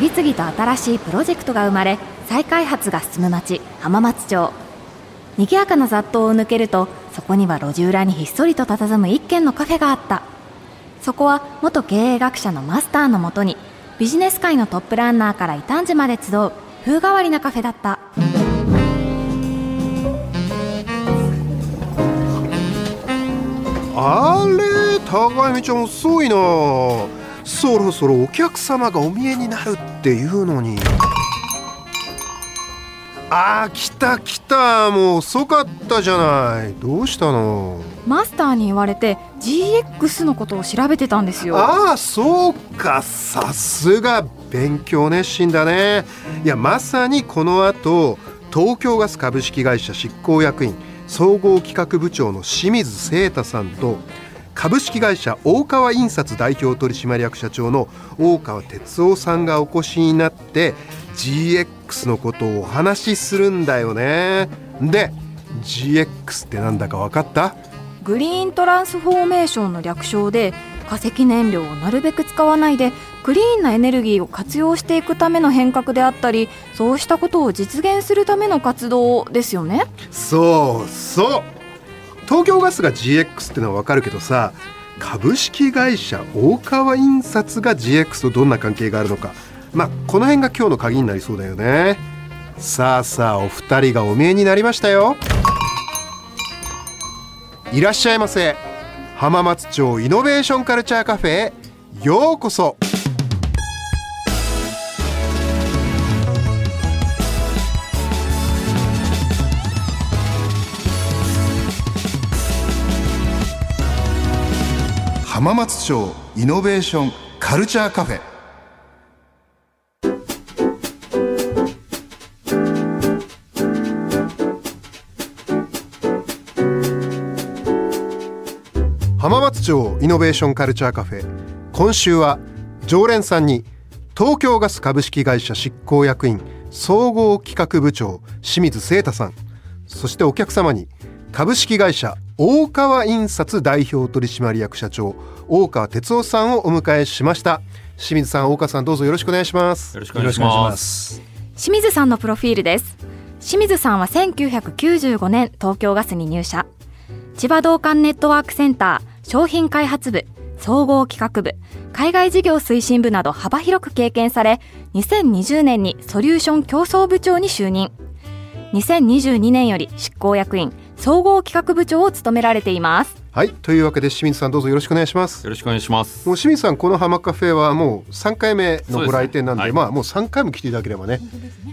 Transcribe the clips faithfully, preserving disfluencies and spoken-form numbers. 次々と新しいプロジェクトが生まれ、再開発が進む町、浜松町。賑やかな雑踏を抜けると、そこには路地裏にひっそりと佇む一軒のカフェがあった。そこは元経営学者のマスターのもとに、ビジネス界のトップランナーから異端児まで集う風変わりなカフェだった。あれ、高見ちゃん遅いな。そろそろお客様がお見えになるっていうのに。あー、来た来た、もう遅かったじゃない。どうしたの？マスターに言われて ジーエックス のことを調べてたんですよ。ああ、そうか、さすが勉強熱心だね。いや、まさにこの後、東京ガス株式会社執行役員総合企画部長の清水聖太さんと、株式会社大川印刷代表取締役社長の大川哲夫さんがお越しになって ジーエックス のことをお話しするんだよね。で、ジーエックス ってなんだか分かった？グリーントランスフォーメーションの略称で、化石燃料をなるべく使わないでクリーンなエネルギーを活用していくための変革であったり、そうしたことを実現するための活動ですよね。そうそう、東京ガスが ジーエックス ってのは分かるけどさ、株式会社大川印刷が ジーエックス とどんな関係があるのか、まあこの辺が今日の鍵になりそうだよね。さあさあ、お二人がお見えになりましたよ。いらっしゃいませ。浜松町イノベーションカルチャーカフェへようこそ。浜松町イノベーションカルチャーカフェ。浜松町イノベーションカルチャーカフェ、今週は常連さんに東京ガス株式会社執行役員総合企画部長清水聖太さん、そしてお客様に株式会社大川印刷代表取締役社長大川哲夫さんをお迎えしました。清水さん、大川さん、どうぞよろしくお願いします。よろしくお願いします。清水さんのプロフィールです。清水さんはせんきゅうひゃくきゅうじゅうごねん東京ガスに入社、千葉同感ネットワークセンター商品開発部、総合企画部、海外事業推進部など幅広く経験され、にせんにじゅうねんにソリューション競争部長に就任、にせんにじゅうにねんより執行役員総合企画部長を務められています。はい、というわけで清水さん、どうぞよろしくお願いします。よろしくお願いします。もう清水さん、この浜カフェはもうさんかいめのご来店なん で, で、ね、はい、まあもうさんかいも来ていただければ ね, ね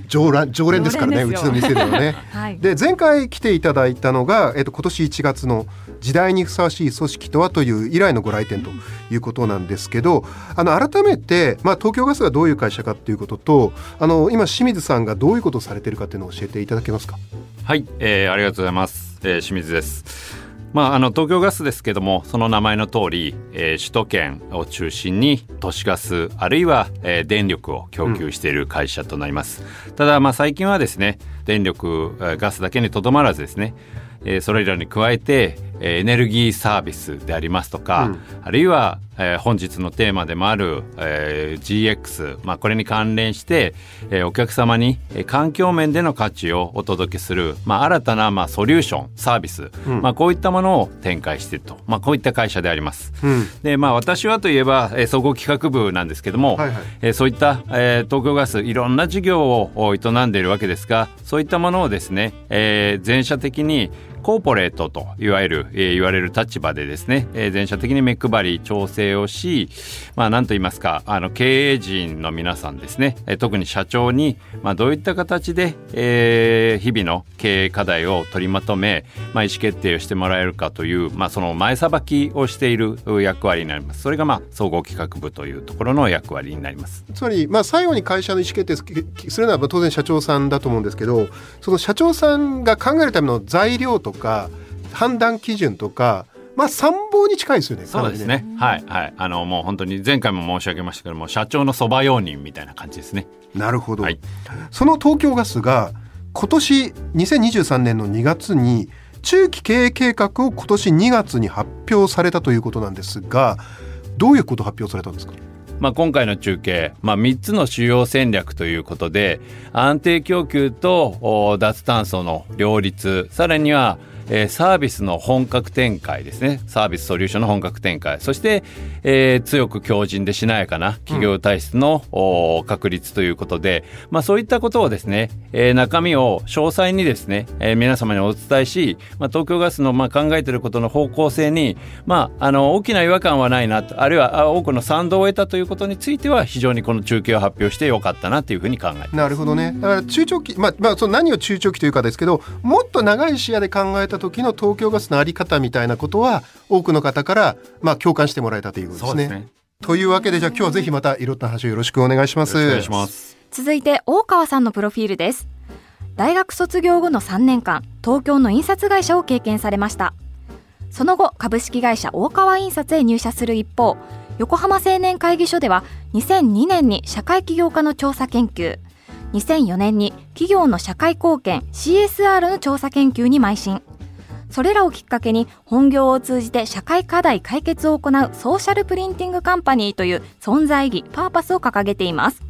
常, 連常連ですからね、うちの店ではね、はい、で、前回来ていただいたのが、えっと、今年いちがつの時代にふさわしい組織とはという以来のご来店ということなんですけど、あの改めて、まあ、東京ガスがどういう会社かということと、あの今清水さんがどういうことをされているかというのを教えていただけますか？はい、えー、ありがとうございます、えー、清水です。まあ、あの東京ガスですけども、その名前の通り、えー、首都圏を中心に都市ガスあるいは、えー、電力を供給している会社となります、うん、ただ、まあ、最近はですね、電力ガスだけにとどまらずですね、えー、それらに加えて、えー、エネルギーサービスでありますとか、うん、あるいは、えー、本日のテーマでもある、えー、ジーエックス、まあ、これに関連して、えー、お客様に、えー、環境面での価値をお届けする、まあ、新たな、まあ、ソリューションサービス、うんまあ、こういったものを展開していると、まあ、こういった会社であります、うんでまあ、私はといえば、えー、総合企画部なんですけども、はいはいえー、そういった、えー、東京ガスいろんな事業を営んでいるわけですが、そういったものをですね、えー、全社的にコーポレートといわゆる、えー、言われる立場でですね、えー、全社的に目配り調整をし、まあ、なんと言いますか、あの経営陣の皆さんですね、えー、特に社長に、まあ、どういった形で、えー、日々の経営課題を取りまとめ、まあ、意思決定をしてもらえるかという、まあ、その前さばきをしている役割になります。それが、まあ、総合企画部というところの役割になります。つまり、まあ、最後に会社の意思決定するのは当然社長さんだと思うんですけど、その社長さんが考えるための材料ととか判断基準とか、まあ、参謀に近いですよね。そうですね、はいはい、あのもう本当に前回も申し上げましたけども、社長のそば用人みたいな感じですね。なるほど、はい、その東京ガスが今年にせんにじゅうさんねんのにがつに中期経営計画を今年にがつに発表されたということなんですが、どういうことを発表されたんですか？まあ、今回の中継、まあ、みっつの主要戦略ということで、安定供給と脱炭素の両立、さらにはえー、サービスの本格展開ですね、サービスソリューションの本格展開、そして、えー、強く強靭でしなやかな企業体質の、うん、確立ということで、まあ、そういったことをですね、えー、中身を詳細にですね、えー、皆様にお伝えし、まあ、東京ガスのまあ考えていることの方向性に、まあ、あの大きな違和感はないなと、あるいは多くの賛同を得たということについては、非常にこの中継を発表してよかったなというふうに考えています。なるほどね。だから中長期、まあまあ、その何を中長期というかですけど、もっと長い視野で考えた時の東京ガスのあり方みたいなことは、多くの方からまあ共感してもらえたということですね。そうですね。というわけで、じゃあ今日はぜひまたいろんな話をよろしくお願いします。よろしくお願いします。続いて大川さんのプロフィールです。大学卒業後のさんねんかん、東京の印刷会社を経験されました。その後、株式会社大川印刷へ入社する一方、横浜青年会議所ではにせんにねんに社会起業家の調査研究、にせんよねんに企業の社会貢献 シーエスアール の調査研究に邁進。それらをきっかけに、本業を通じて社会課題解決を行うソーシャルプリンティングカンパニーという存在意義、パーパスを掲げています。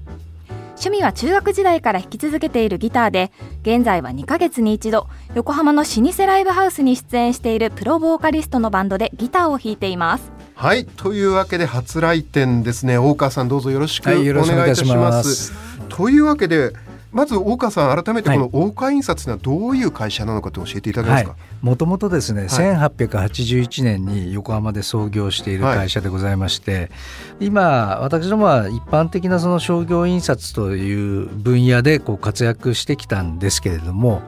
趣味は中学時代から弾き続けているギターで、現在はにかげつに一度、横浜の老舗ライブハウスに出演しているプロボーカリストのバンドでギターを弾いています。はい、というわけで初来店ですね。大川さん、どうぞよろしくお願いいたします。というわけで、まず大川さん、改めてこの大川印刷というのはどういう会社なのかと教えていただけますか。もともとですね、せんはっぴゃくはちじゅういちねんに横浜で創業している会社でございまして、はい、今私どもは一般的なその商業印刷という分野でこう活躍してきたんですけれども、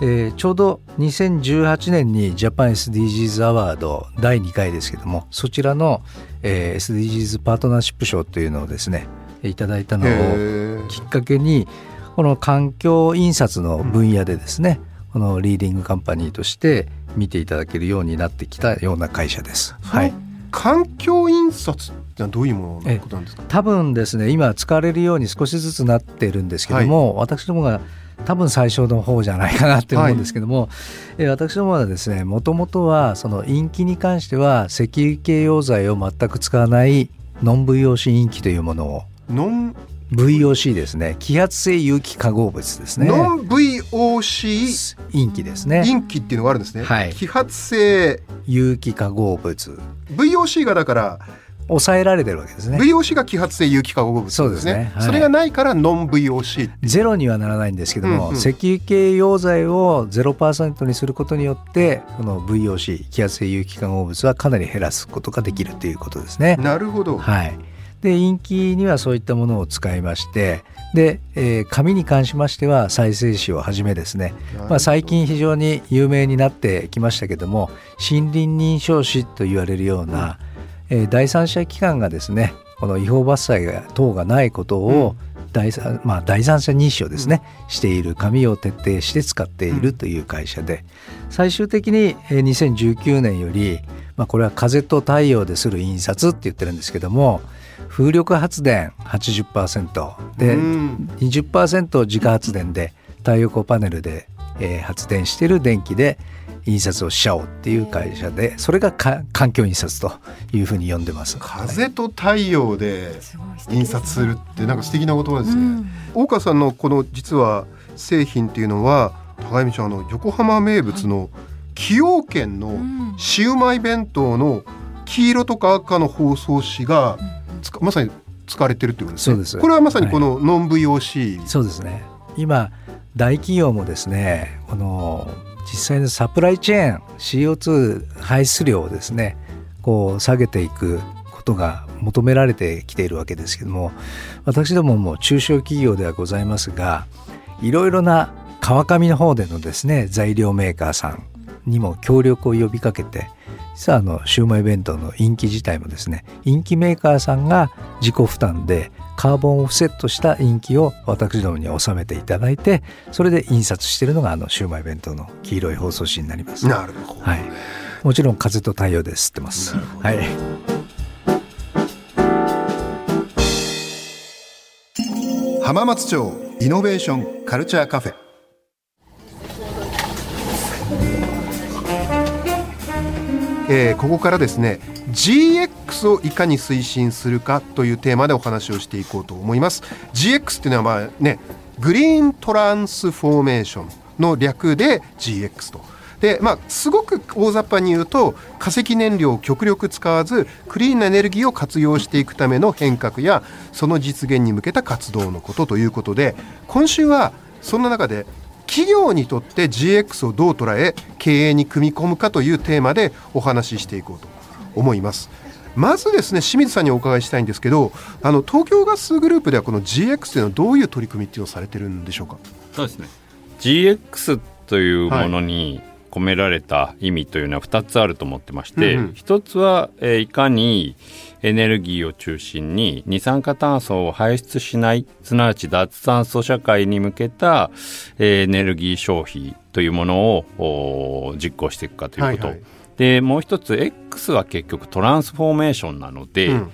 えー、ちょうどにせんじゅうはちねんにジャパン エスディージーズ アワードだいにかいですけども、そちらの、えー、エスディージーズ パートナーシップ賞というのをですね、いただいたのをきっかけに、この環境印刷の分野でですね、うん、このリーディングカンパニーとして見ていただけるようになってきたような会社です。はい。環境印刷ってどういうもののことなんですか。多分ですね、今使われるように少しずつなっているんですけども、はい、私どもが多分最初の方じゃないかなって思うんですけども、はい、えー、私どもはですね、もともとはその印記に関しては石油系溶剤を全く使わないノン ブイオーシー 印記というものを、ノンブイオーシー ですね、揮発性有機化合物ですね。ノン ブイオーシー 印記ですね。印記っていうのがあるんですね。はい。揮発性有機化合物。ブイオーシー がだから抑えられてるわけですね。ブイオーシー が揮発性有機化合物ですね。そうですね、はい、それがないからノン ブイオーシー、 ゼロにはならないんですけども、うんうん、石油系溶剤を ゼロパーセント にすることによって、この ブイオーシー 揮発性有機化合物はかなり減らすことができるということですね。なるほど。はい。で、印記にはそういったものを使いまして、で、えー、紙に関しましては再生紙をはじめですね、まあ、最近非常に有名になってきましたけども、森林認証紙と言われるような、うん、えー、第三者機関がですね、この違法伐採等がないことを、うん、第三、まあ、第三者認証ですね、うん、している紙を徹底して使っているという会社で、最終的ににせんじゅうきゅうねんより、まあ、これは風と太陽でする印刷って言ってるんですけども、風力発電 はちじゅっパーセント で にじゅっパーセント 自家発電で、太陽光パネルで、えー、発電している電気で印刷をしちゃおうっていう会社で、それがか環境印刷というふうに呼んでます。風と太陽で印刷するって、なんか素敵な言葉ですね、うん、大川さんのこの実は製品っていうのは、高見ちゃん、あの横浜名物の崎陽軒のシウマイ弁当の黄色とか赤の包装紙が、うん、まさに使われてるということですね。そうです。これはまさにこのノン ブイオーシー、はい、そうですね。今大企業もですね、この実際のサプライチェーン シーオーツー 排出量をですね、こう下げていくことが求められてきているわけですけども、私どももう中小企業ではございますが、いろいろな川上の方でのですね、材料メーカーさんにも協力を呼びかけて、実はあのシウマイ弁当の印記自体もですね、印記メーカーさんが自己負担でカーボンをオフセットした印記を私どもに納めていただいて、それで印刷しているのがあのシウマイ弁当の黄色い包装紙になります。なるほど、ね。はい。もちろん風と太陽で吸ってます。はい。浜松町イノベーションカルチャーカフェ。えー、ここからですね ジーエックス をいかに推進するかというテーマでお話をしていこうと思います。 ジーエックス というのはまあ、ね、グリーントランスフォーメーションの略で ジーエックス とで、まあ、すごく大雑把に言うと化石燃料を極力使わずクリーンなエネルギーを活用していくための変革やその実現に向けた活動のことということで、今週はそんな中で企業にとって ジーエックス をどう捉え経営に組み込むかというテーマでお話ししていこうと思います。まずですね、清水さんにお伺いしたいんですけど、あの東京ガスグループではこの ジーエックス というのはどういう取り組みっていうのをされてるんでしょうか。そうですね、 ジーエックス というものに、はい、込められた意味というのはふたつあると思ってまして、うんうん、ひとつは、えー、いかにエネルギーを中心に二酸化炭素を排出しない、すなわち脱炭素社会に向けた、えー、エネルギー消費というものを実行していくかということ、はいはい、でもう一つ X は結局トランスフォーメーションなので、うん、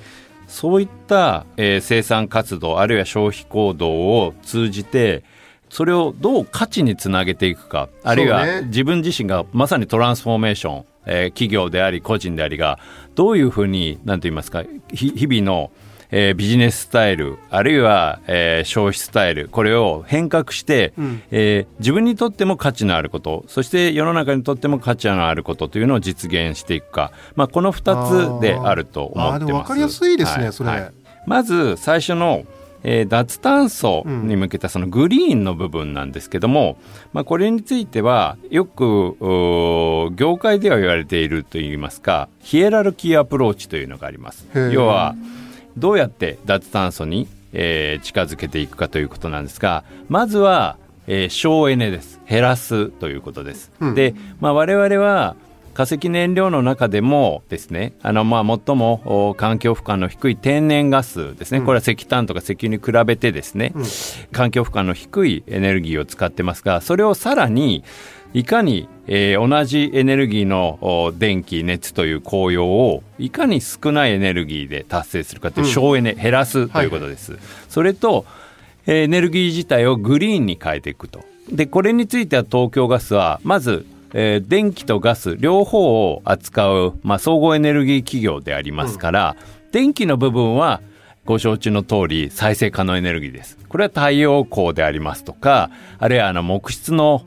そういった、えー、生産活動あるいは消費行動を通じてそれをどう価値につなげていくか、あるいは自分自身がまさにトランスフォーメーション、えー、企業であり個人でありがどういうふうに何て言いますか日々の、えー、ビジネススタイルあるいは、えー、消費スタイルこれを変革して、うんえー、自分にとっても価値のあることそして世の中にとっても価値のあることというのを実現していくか、まあ、このふたつであると思ってます。ああでも分かりやすいですね、はい、それ、はい、まず最初のえー、脱炭素に向けたそのグリーンの部分なんですけども、うんまあ、これについてはよく業界では言われているといいますかヒエラルキーアプローチというのがあります。要はどうやって脱炭素に、えー、近づけていくかということなんですが、まずは、えー、省エネです。減らすということです、うんでまあ、我々は化石燃料の中でもですね、あのまあ最も環境負荷の低い天然ガスですね、これは石炭とか石油に比べてですね、うん、環境負荷の低いエネルギーを使ってますが、それをさらにいかに、えー、同じエネルギーの電気熱という効用をいかに少ないエネルギーで達成するかという省エネ、うん、減らすということです、はい、それとエネルギー自体をグリーンに変えていくと。でこれについては東京ガスはまずえー、電気とガス両方を扱う、まあ、総合エネルギー企業でありますから、うん、電気の部分はご承知の通り再生可能エネルギーです。これは太陽光でありますとかあるいはあの木質の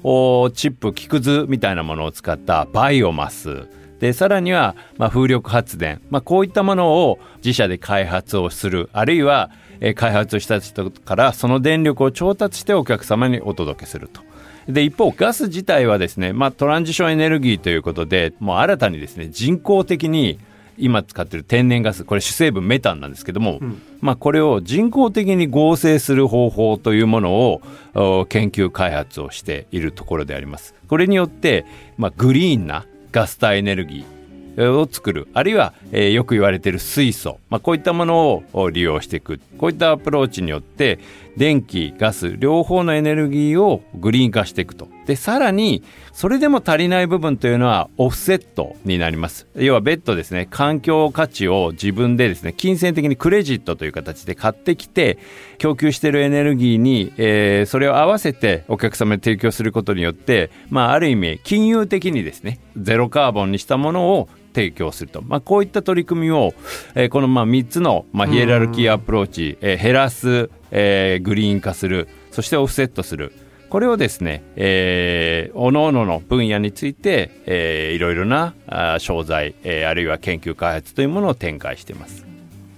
チップ木くずみたいなものを使ったバイオマスで、さらにはまあ風力発電、まあ、こういったものを自社で開発をする、あるいは開発した人からその電力を調達してお客様にお届けすると。で一方ガス自体はですね、まあ、トランジションエネルギーということでもう新たにですね人工的に今使っている天然ガスこれ主成分メタンなんですけども、うんまあ、これを人工的に合成する方法というものを研究開発をしているところであります。これによって、まあ、グリーンなガス対エネルギーを作る、あるいは、えー、よく言われている水素、まあ、こういったものを利用していく、こういったアプローチによって電気ガス両方のエネルギーをグリーン化していくと。でさらにそれでも足りない部分というのはオフセットになります。要は別途ですね環境価値を自分でですね金銭的にクレジットという形で買ってきて供給しているエネルギーに、えー、それを合わせてお客様に提供することによって、まあ、ある意味金融的にですねゼロカーボンにしたものを提供すると、まあ、こういった取り組みを、えー、このまあみっつの、まあ、ヒエラルキーアプローチ、えー、減らす、えー、グリーン化する、そしてオフセットする、これをですね、えー、各々の分野について、えー、いろいろな商材、えー、あるいは研究開発というものを展開しています。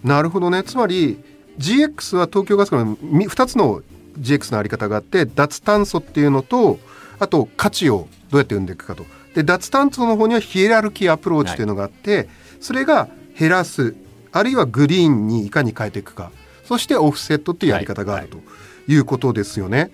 なるほどね。つまり ジーエックス は東京ガスからふたつの ジーエックス のあり方があって脱炭素っていうのとあと価値をどうやって生んでいくかと。で脱炭素の方にはヒエラルキーアプローチというのがあって、はい、それが減らすあるいはグリーンにいかに変えていくか、そしてオフセットというやり方がある、はい、ということですよね。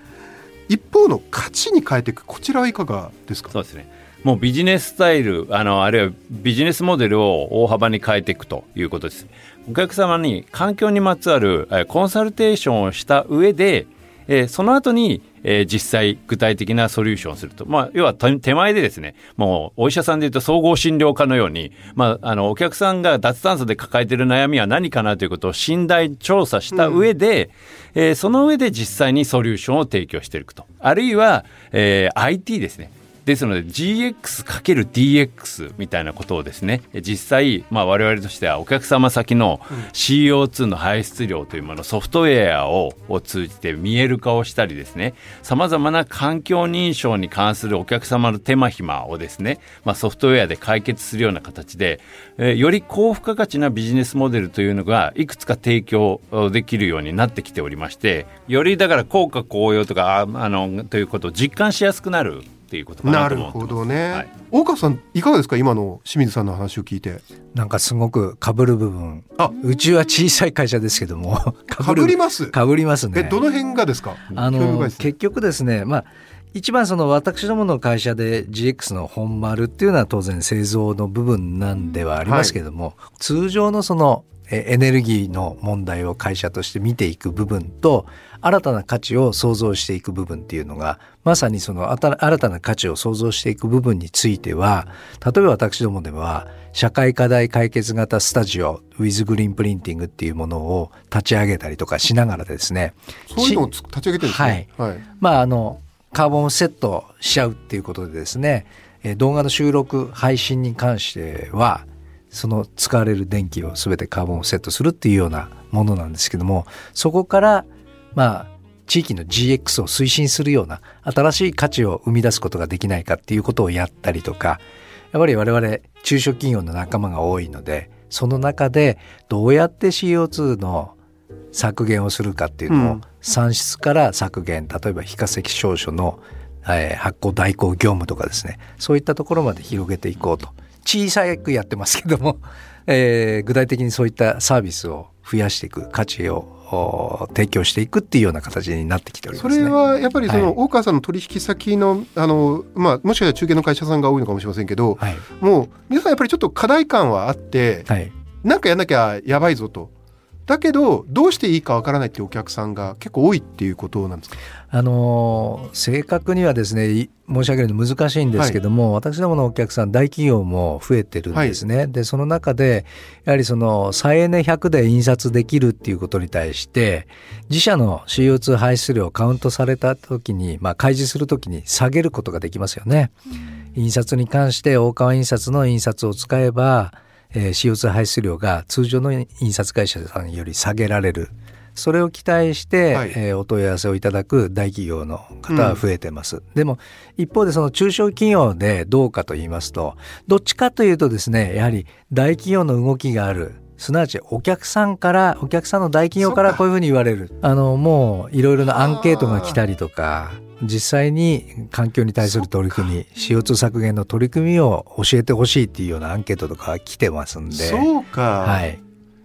一方の価値に変えていく、こちらはいかがですか。そうですね、もうビジネススタイル あの、あるいはビジネスモデルを大幅に変えていくということです。お客様に環境にまつわるコンサルテーションをした上で、えー、その後にえー、実際具体的なソリューションをすると、まあ、要は手前でですねもうお医者さんでいうと総合診療科のように、まあ、あのお客さんが脱炭素で抱えている悩みは何かなということを信頼調査した上で、うんえー、その上で実際にソリューションを提供していくと。あるいは、えー、アイティー ですねですので ジーエックス×ディーエックス みたいなことをですね、実際、まあ、我々としてはお客様先の シーオーツー の排出量というもの、ソフトウェアを通じて見える化をしたりですね、様々な環境認証に関するお客様の手間暇をですね、まあ、ソフトウェアで解決するような形で、えー、より高付加価値なビジネスモデルというのがいくつか提供できるようになってきておりまして、よりだから効果効用とかあのということを実感しやすくなるっていうことかなと思ってます。なるほどね、はい、大川さんいかがですか、今の清水さんの話を聞いて。なんかすごく被る部分、あ、うちは小さい会社ですけども被る、被ります、被りますね。え、どの辺がですか。あの結局ですね、まあ一番その私どもの会社で ジーエックス の本丸っていうのは当然製造の部分なんではありますけども、はい、通常のそのエネルギーの問題を会社として見ていく部分と、新たな価値を創造していく部分っていうのが、まさにその新たな価値を創造していく部分については、例えば私どもでは社会課題解決型スタジオウィズグリーンプリンティングっていうものを立ち上げたりとかしながらですね、そういうのを立ち上げてるんですね。はい、はい、まああのカーボンセットしちゃうっていうことでですね、動画の収録配信に関してはその使われる電気を全てカーボンをセットするっていうようなものなんですけども、そこからまあ地域の ジーエックス を推進するような新しい価値を生み出すことができないかっていうことをやったりとか、やっぱり我々中小企業の仲間が多いので、その中でどうやって シーオーツー の削減をするかっていうのを、うん、産出から削減、例えば非化石証書の、えー、発行代行業務とかですね、そういったところまで広げていこうと、小さくやってますけども、えー、具体的にそういったサービスを増やしていく、価値を提供していくっていうような形になってきておりますね。それはやっぱりその大川さんの取引先の、あの、まあ、もしかしたら中堅の会社さんが多いのかもしれませんけど、はい、もう皆さんやっぱりちょっと課題感はあって、はい、なんかやんなきゃやばいぞと、だけどどうしていいかわからないっていうお客さんが結構多いっていうことなんですか。あの正確にはですね、申し上げるの難しいんですけども、はい、私どものお客さん大企業も増えてるんですね、はい、でその中でやはりその再エネひゃくで印刷できるっていうことに対して自社の シーオーツー 排出量をカウントされた時に、まあ、開示する時に下げることができますよね。印刷に関して大川印刷の印刷を使えばえー、シーオーツー 排出量が通常の印刷会社さんより下げられる、それを期待して、はい、えー、お問い合わせをいただく大企業の方は増えてます、うん、でも一方でその中小企業でどうかと言いますと、どっちかというとですね、やはり大企業の動きがある、すなわちお客さんから、お客さんの大企業からこういうふうに言われる、あのもういろいろなアンケートが来たりとか、実際に環境に対する取り組み、 シーオーツー 削減の取り組みを教えてほしいっていうようなアンケートとか来てますんで。そうか、はい、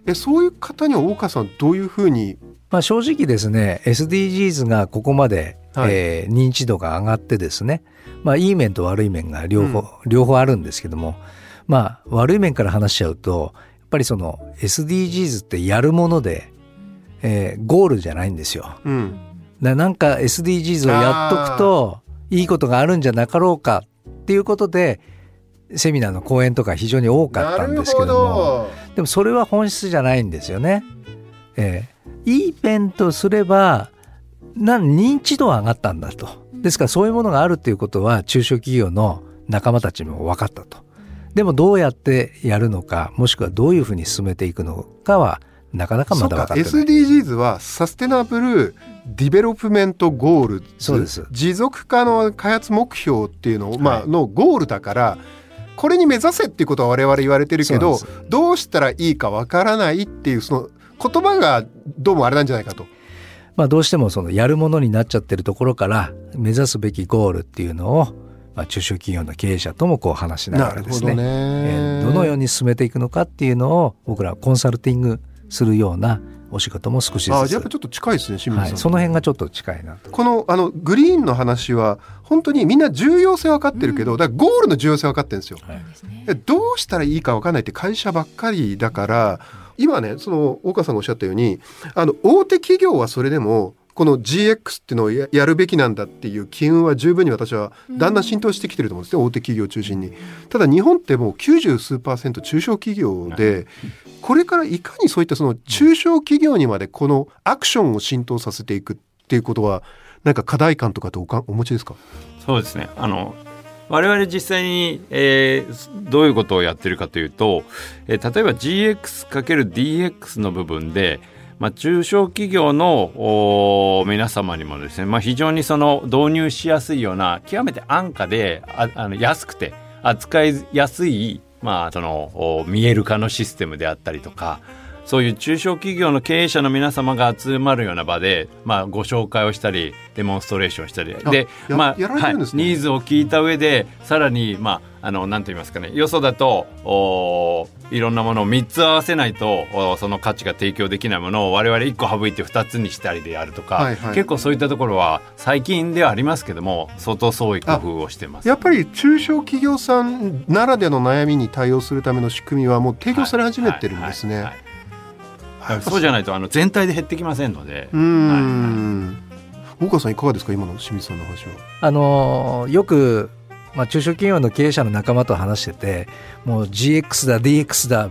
えそういう方には大川さんどういうふうに、まあ、正直ですね エスディージーズ がここまで、はい、えー、認知度が上がってですね、まあ、いい面と悪い面が両方、うん、両方あるんですけども、まあ、悪い面から話しちゃうと、やっぱりその エスディージーズ ってやるもので、えー、ゴールじゃないんですよ、うん、なんか エスディージーズ をやっとくといいことがあるんじゃなかろうかっていうことでセミナーの講演とか非常に多かったんですけども、でもそれは本質じゃないんですよね、えー、いいペンとすればなん認知度は上がったんだと、ですからそういうものがあるっていうことは中小企業の仲間たちも分かったと、でもどうやってやるのか、もしくはどういうふうに進めていくのかはなかなかまだ分かってない。そうか、 エスディージーズ はサステナブルディベロップメントゴール、そうです、持続可能開発目標っていうのを、はい、まあのゴールだから、これに目指せっていうことは我々言われてるけど、どうしたらいいかわからないっていうその言葉がどうもあれなんじゃないかと、まあ、どうしてもそのやるものになっちゃってるところから、目指すべきゴールっていうのを、まあ、中小企業の経営者ともこう話しながらですね、なるほどね、えー、どのように進めていくのかっていうのを僕らはコンサルティングするようなお仕事も少しずつ。あ、やっぱちょっと近いですね、清水さん、はい、その辺がちょっと近いなと。この、あのグリーンの話は本当にみんな重要性分かってるけど、うん、だからゴールの重要性分かってるんですよ、はい、どうしたらいいか分かんないって会社ばっかりだから、今ねその大川さんがおっしゃったように、あの大手企業はそれでもこの ジーエックス っていうのを や, やるべきなんだっていう機運は十分に私はだんだん浸透してきてると思うんですね、うん、大手企業を中心に。ただ日本ってもうきゅうじゅうすうパーセント中小企業で、これからいかにそういったその中小企業にまでこのアクションを浸透させていくっていうことは、なんか課題感とかっておかお持ちですか。そうですね、あの我々実際に、えー、どういうことをやってるかというと、えー、例えば ジーエックス×ディーエックス の部分で、まあ、中小企業の皆様にもですね、まあ、非常にその導入しやすいような極めて安価でああの安くて扱いやすい、まあ、その見える化のシステムであったりとか、そういう中小企業の経営者の皆様が集まるような場で、まあ、ご紹介をしたりデモンストレーションをしたりで、まあ、やられてるんですね。はい、ニーズを聞いた上でさらに、まあ、あのなんて言いますかね、よそだといろんなものをみっつ合わせないとその価値が提供できないものを我々いっこ省いてふたつにしたりであるとか、はいはい、結構そういったところは最近ではありますけども相当創意工夫をしてます。やっぱり中小企業さんならでの悩みに対応するための仕組みはもう提供され始めてるんですね。はいはいはいはい、そうじゃないとあの全体で減ってきませんので。うん、はい、大川さんいかがですか、今の清水さんの話は。あのよく、まあ、中小企業の経営者の仲間と話してて、もう ジーエックス だ ディーエックス だ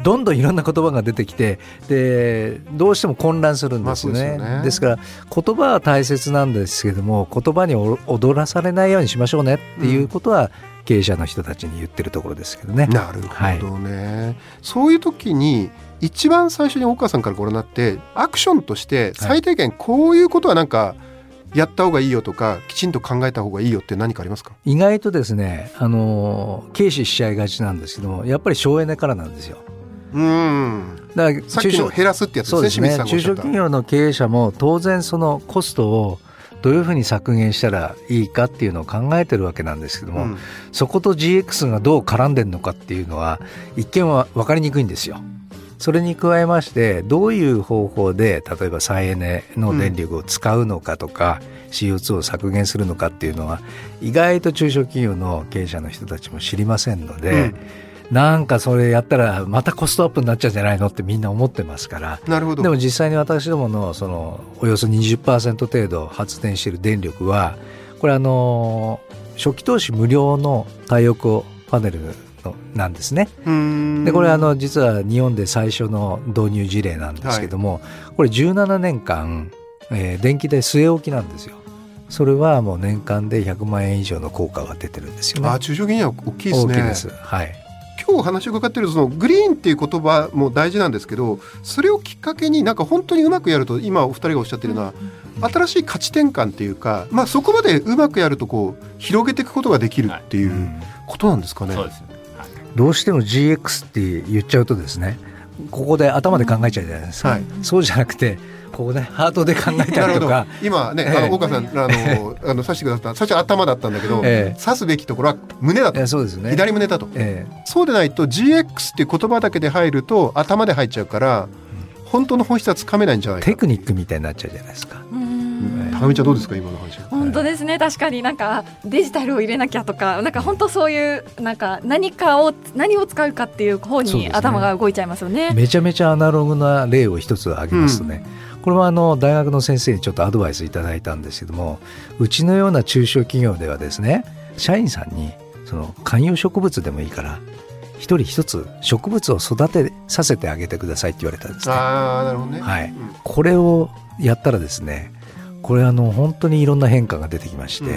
どんどんいろんな言葉が出てきて、でどうしても混乱するんですよ ね,、まあ、ですよね。ですから言葉は大切なんですけども、言葉に踊らされないようにしましょうねっていうことは、うん、経営者の人たちに言ってるところですけどね。なるほどね、はい、そういう時に一番最初に大川さんからご覧になってアクションとして最低限こういうことはなんかやった方がいいよとか、きちんと考えた方がいいよって何かありますか？意外とですね、あの軽視しちゃいがちなんですけども、やっぱり省エネからなんですよ。うん、だからさっきの減らすってやつですね。清水さんがおっしゃった中小企業の経営者も当然そのコストをどういうふうに削減したらいいかっていうのを考えてるわけなんですけども、うん、そこと ジーエックス がどう絡んでるのかっていうのは一見は分かりにくいんですよ。それに加えまして、どういう方法で例えば再エネの電力を使うのかとか、うん、シーオーツー を削減するのかっていうのは意外と中小企業の経営者の人たちも知りませんので、うん、なんかそれやったらまたコストアップになっちゃうんじゃないのってみんな思ってますから。なるほど。でも実際に私どものそのおよそ にじゅっパーセント 程度発電している電力は、これあの初期投資無料の太陽光パネルなんですね。うーん、でこれあの実は日本で最初の導入事例なんですけども、はい、これじゅうななねんかん、えー、電気代据え置きなんですよ。それはもう年間でひゃくまんえん以上の効果が出てるんですよね。あ、中小企業は大きいですね。大きいです、はい。今日話を伺っているそのグリーンっていう言葉も大事なんですけど、それをきっかけになんか本当にうまくやると、今お二人がおっしゃってるのは新しい価値転換というか、まあ、そこまでうまくやるとこう広げていくことができるっていうことなんですかね。はい、うん、そうですね。どうしても ジーエックス って言っちゃうとですね、ここで頭で考えちゃうじゃないですか、うん、はい、そうじゃなくてここね、ハートで考えたりとか。今ね、ええ、大川さん、ええ、あのあの刺してくださった最初は頭だったんだけど、ええ、刺すべきところは胸だと、ええ、そうですね、左胸だと、ええ、そうでないと ジーエックス っていう言葉だけで入ると頭で入っちゃうから、うん、本当の本質はつかめないんじゃないか。テクニックみたいになっちゃうじゃないですか。うん、高見ちゃんどうですか、今の話。本当ですね、確かになんかデジタルを入れなきゃとか、なんか本当そういうなんか何かを何を使うかっていう方に頭が動いちゃいますよ ね, すね。めちゃめちゃアナログな例を一つ挙げますとね、うん、これはあの大学の先生にちょっとアドバイスいただいたんですけども、うちのような中小企業ではですね、社員さんにその観葉植物でもいいから一人一つ植物を育てさせてあげてくださいって言われたんですね。あー、なるほどね、はい、うん、これをやったらですね、これあの本当にいろんな変化が出てきまして、うん、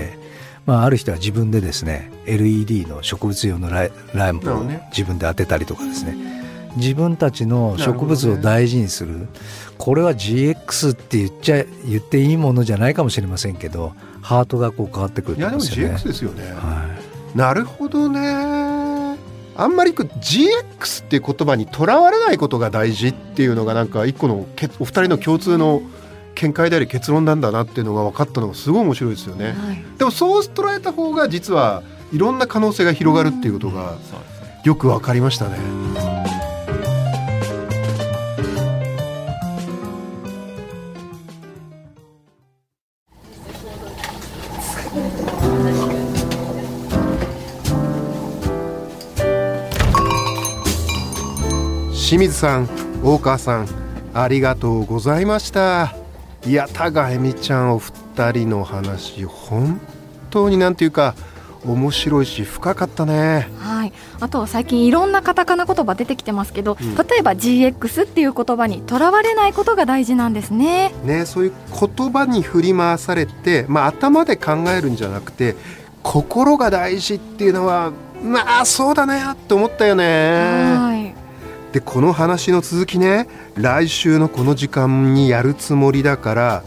まあ、ある人は自分でですね エルイーディー の植物用のライ、ランプを自分で当てたりとかですね、自分たちの植物を大事にす る, る、ね、これは ジーエックス って言っちゃ言っていいものじゃないかもしれませんけど、ハートがこう変わってくるんですよね。いやでも ジーエックス ですよね、はい、なるほどね。あんまり ジーエックス っていう言葉にとらわれないことが大事っていうのがなんか一個のお二人の共通の見解であり結論なんだなっていうのが分かったのがすごい面白いですよね、はい、でもそう捉えた方が実はいろんな可能性が広がるっていうことがよく分かりましたね。清水さん、大川さん、ありがとうございました。いや、田賀恵美ちゃんお二人の話本当になんていうか面白いし深かったね。はい、あと最近いろんなカタカナ言葉出てきてますけど、うん、例えば ジーエックス っていう言葉にとらわれないことが大事なんですね。ね、そういう言葉に振り回されて、まあ、頭で考えるんじゃなくて心が大事っていうのはまあそうだねって思ったよね。はい、でこの話の続きね、来週のこの時間にやるつもりだから、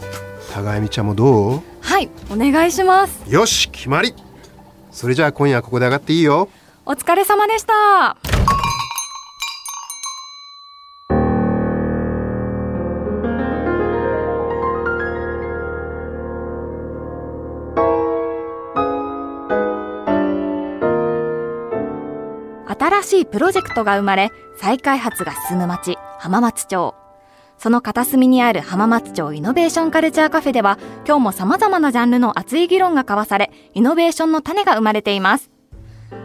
高見ちゃんもどう？はい、お願いします。よし、決まり。それじゃあ今夜ここで上がっていいよ。お疲れ様でした。新しいプロジェクトが生まれ、再開発が進む町、浜松町。その片隅にある浜松町イノベーションカルチャーカフェでは、今日も様々なジャンルの熱い議論が交わされ、イノベーションの種が生まれています。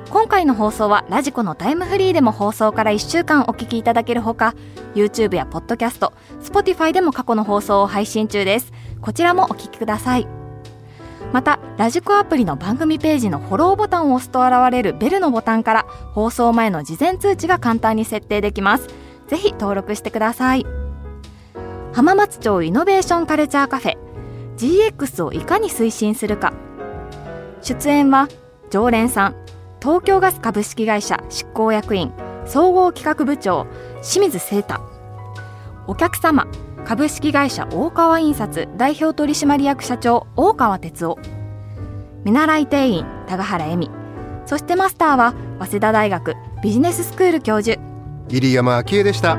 今回の放送はラジコのタイムフリーでも放送からいっしゅうかんお聞きいただけるほか、 YouTube やポッドキャスト、Spotify でも過去の放送を配信中です。こちらもお聞きください。またラジコアプリの番組ページのフォローボタンを押すと現れるベルのボタンから、放送前の事前通知が簡単に設定できます。ぜひ登録してください。浜松町イノベーションカルチャーカフェ ジーエックス をいかに推進するか。出演は常連さん、東京ガス株式会社執行役員総合企画部長清水聖太。お客様、株式会社大川印刷代表取締役社長大川哲夫。見習い定員高原恵美。そしてマスターは早稲田大学ビジネススクール教授入山昭恵でした。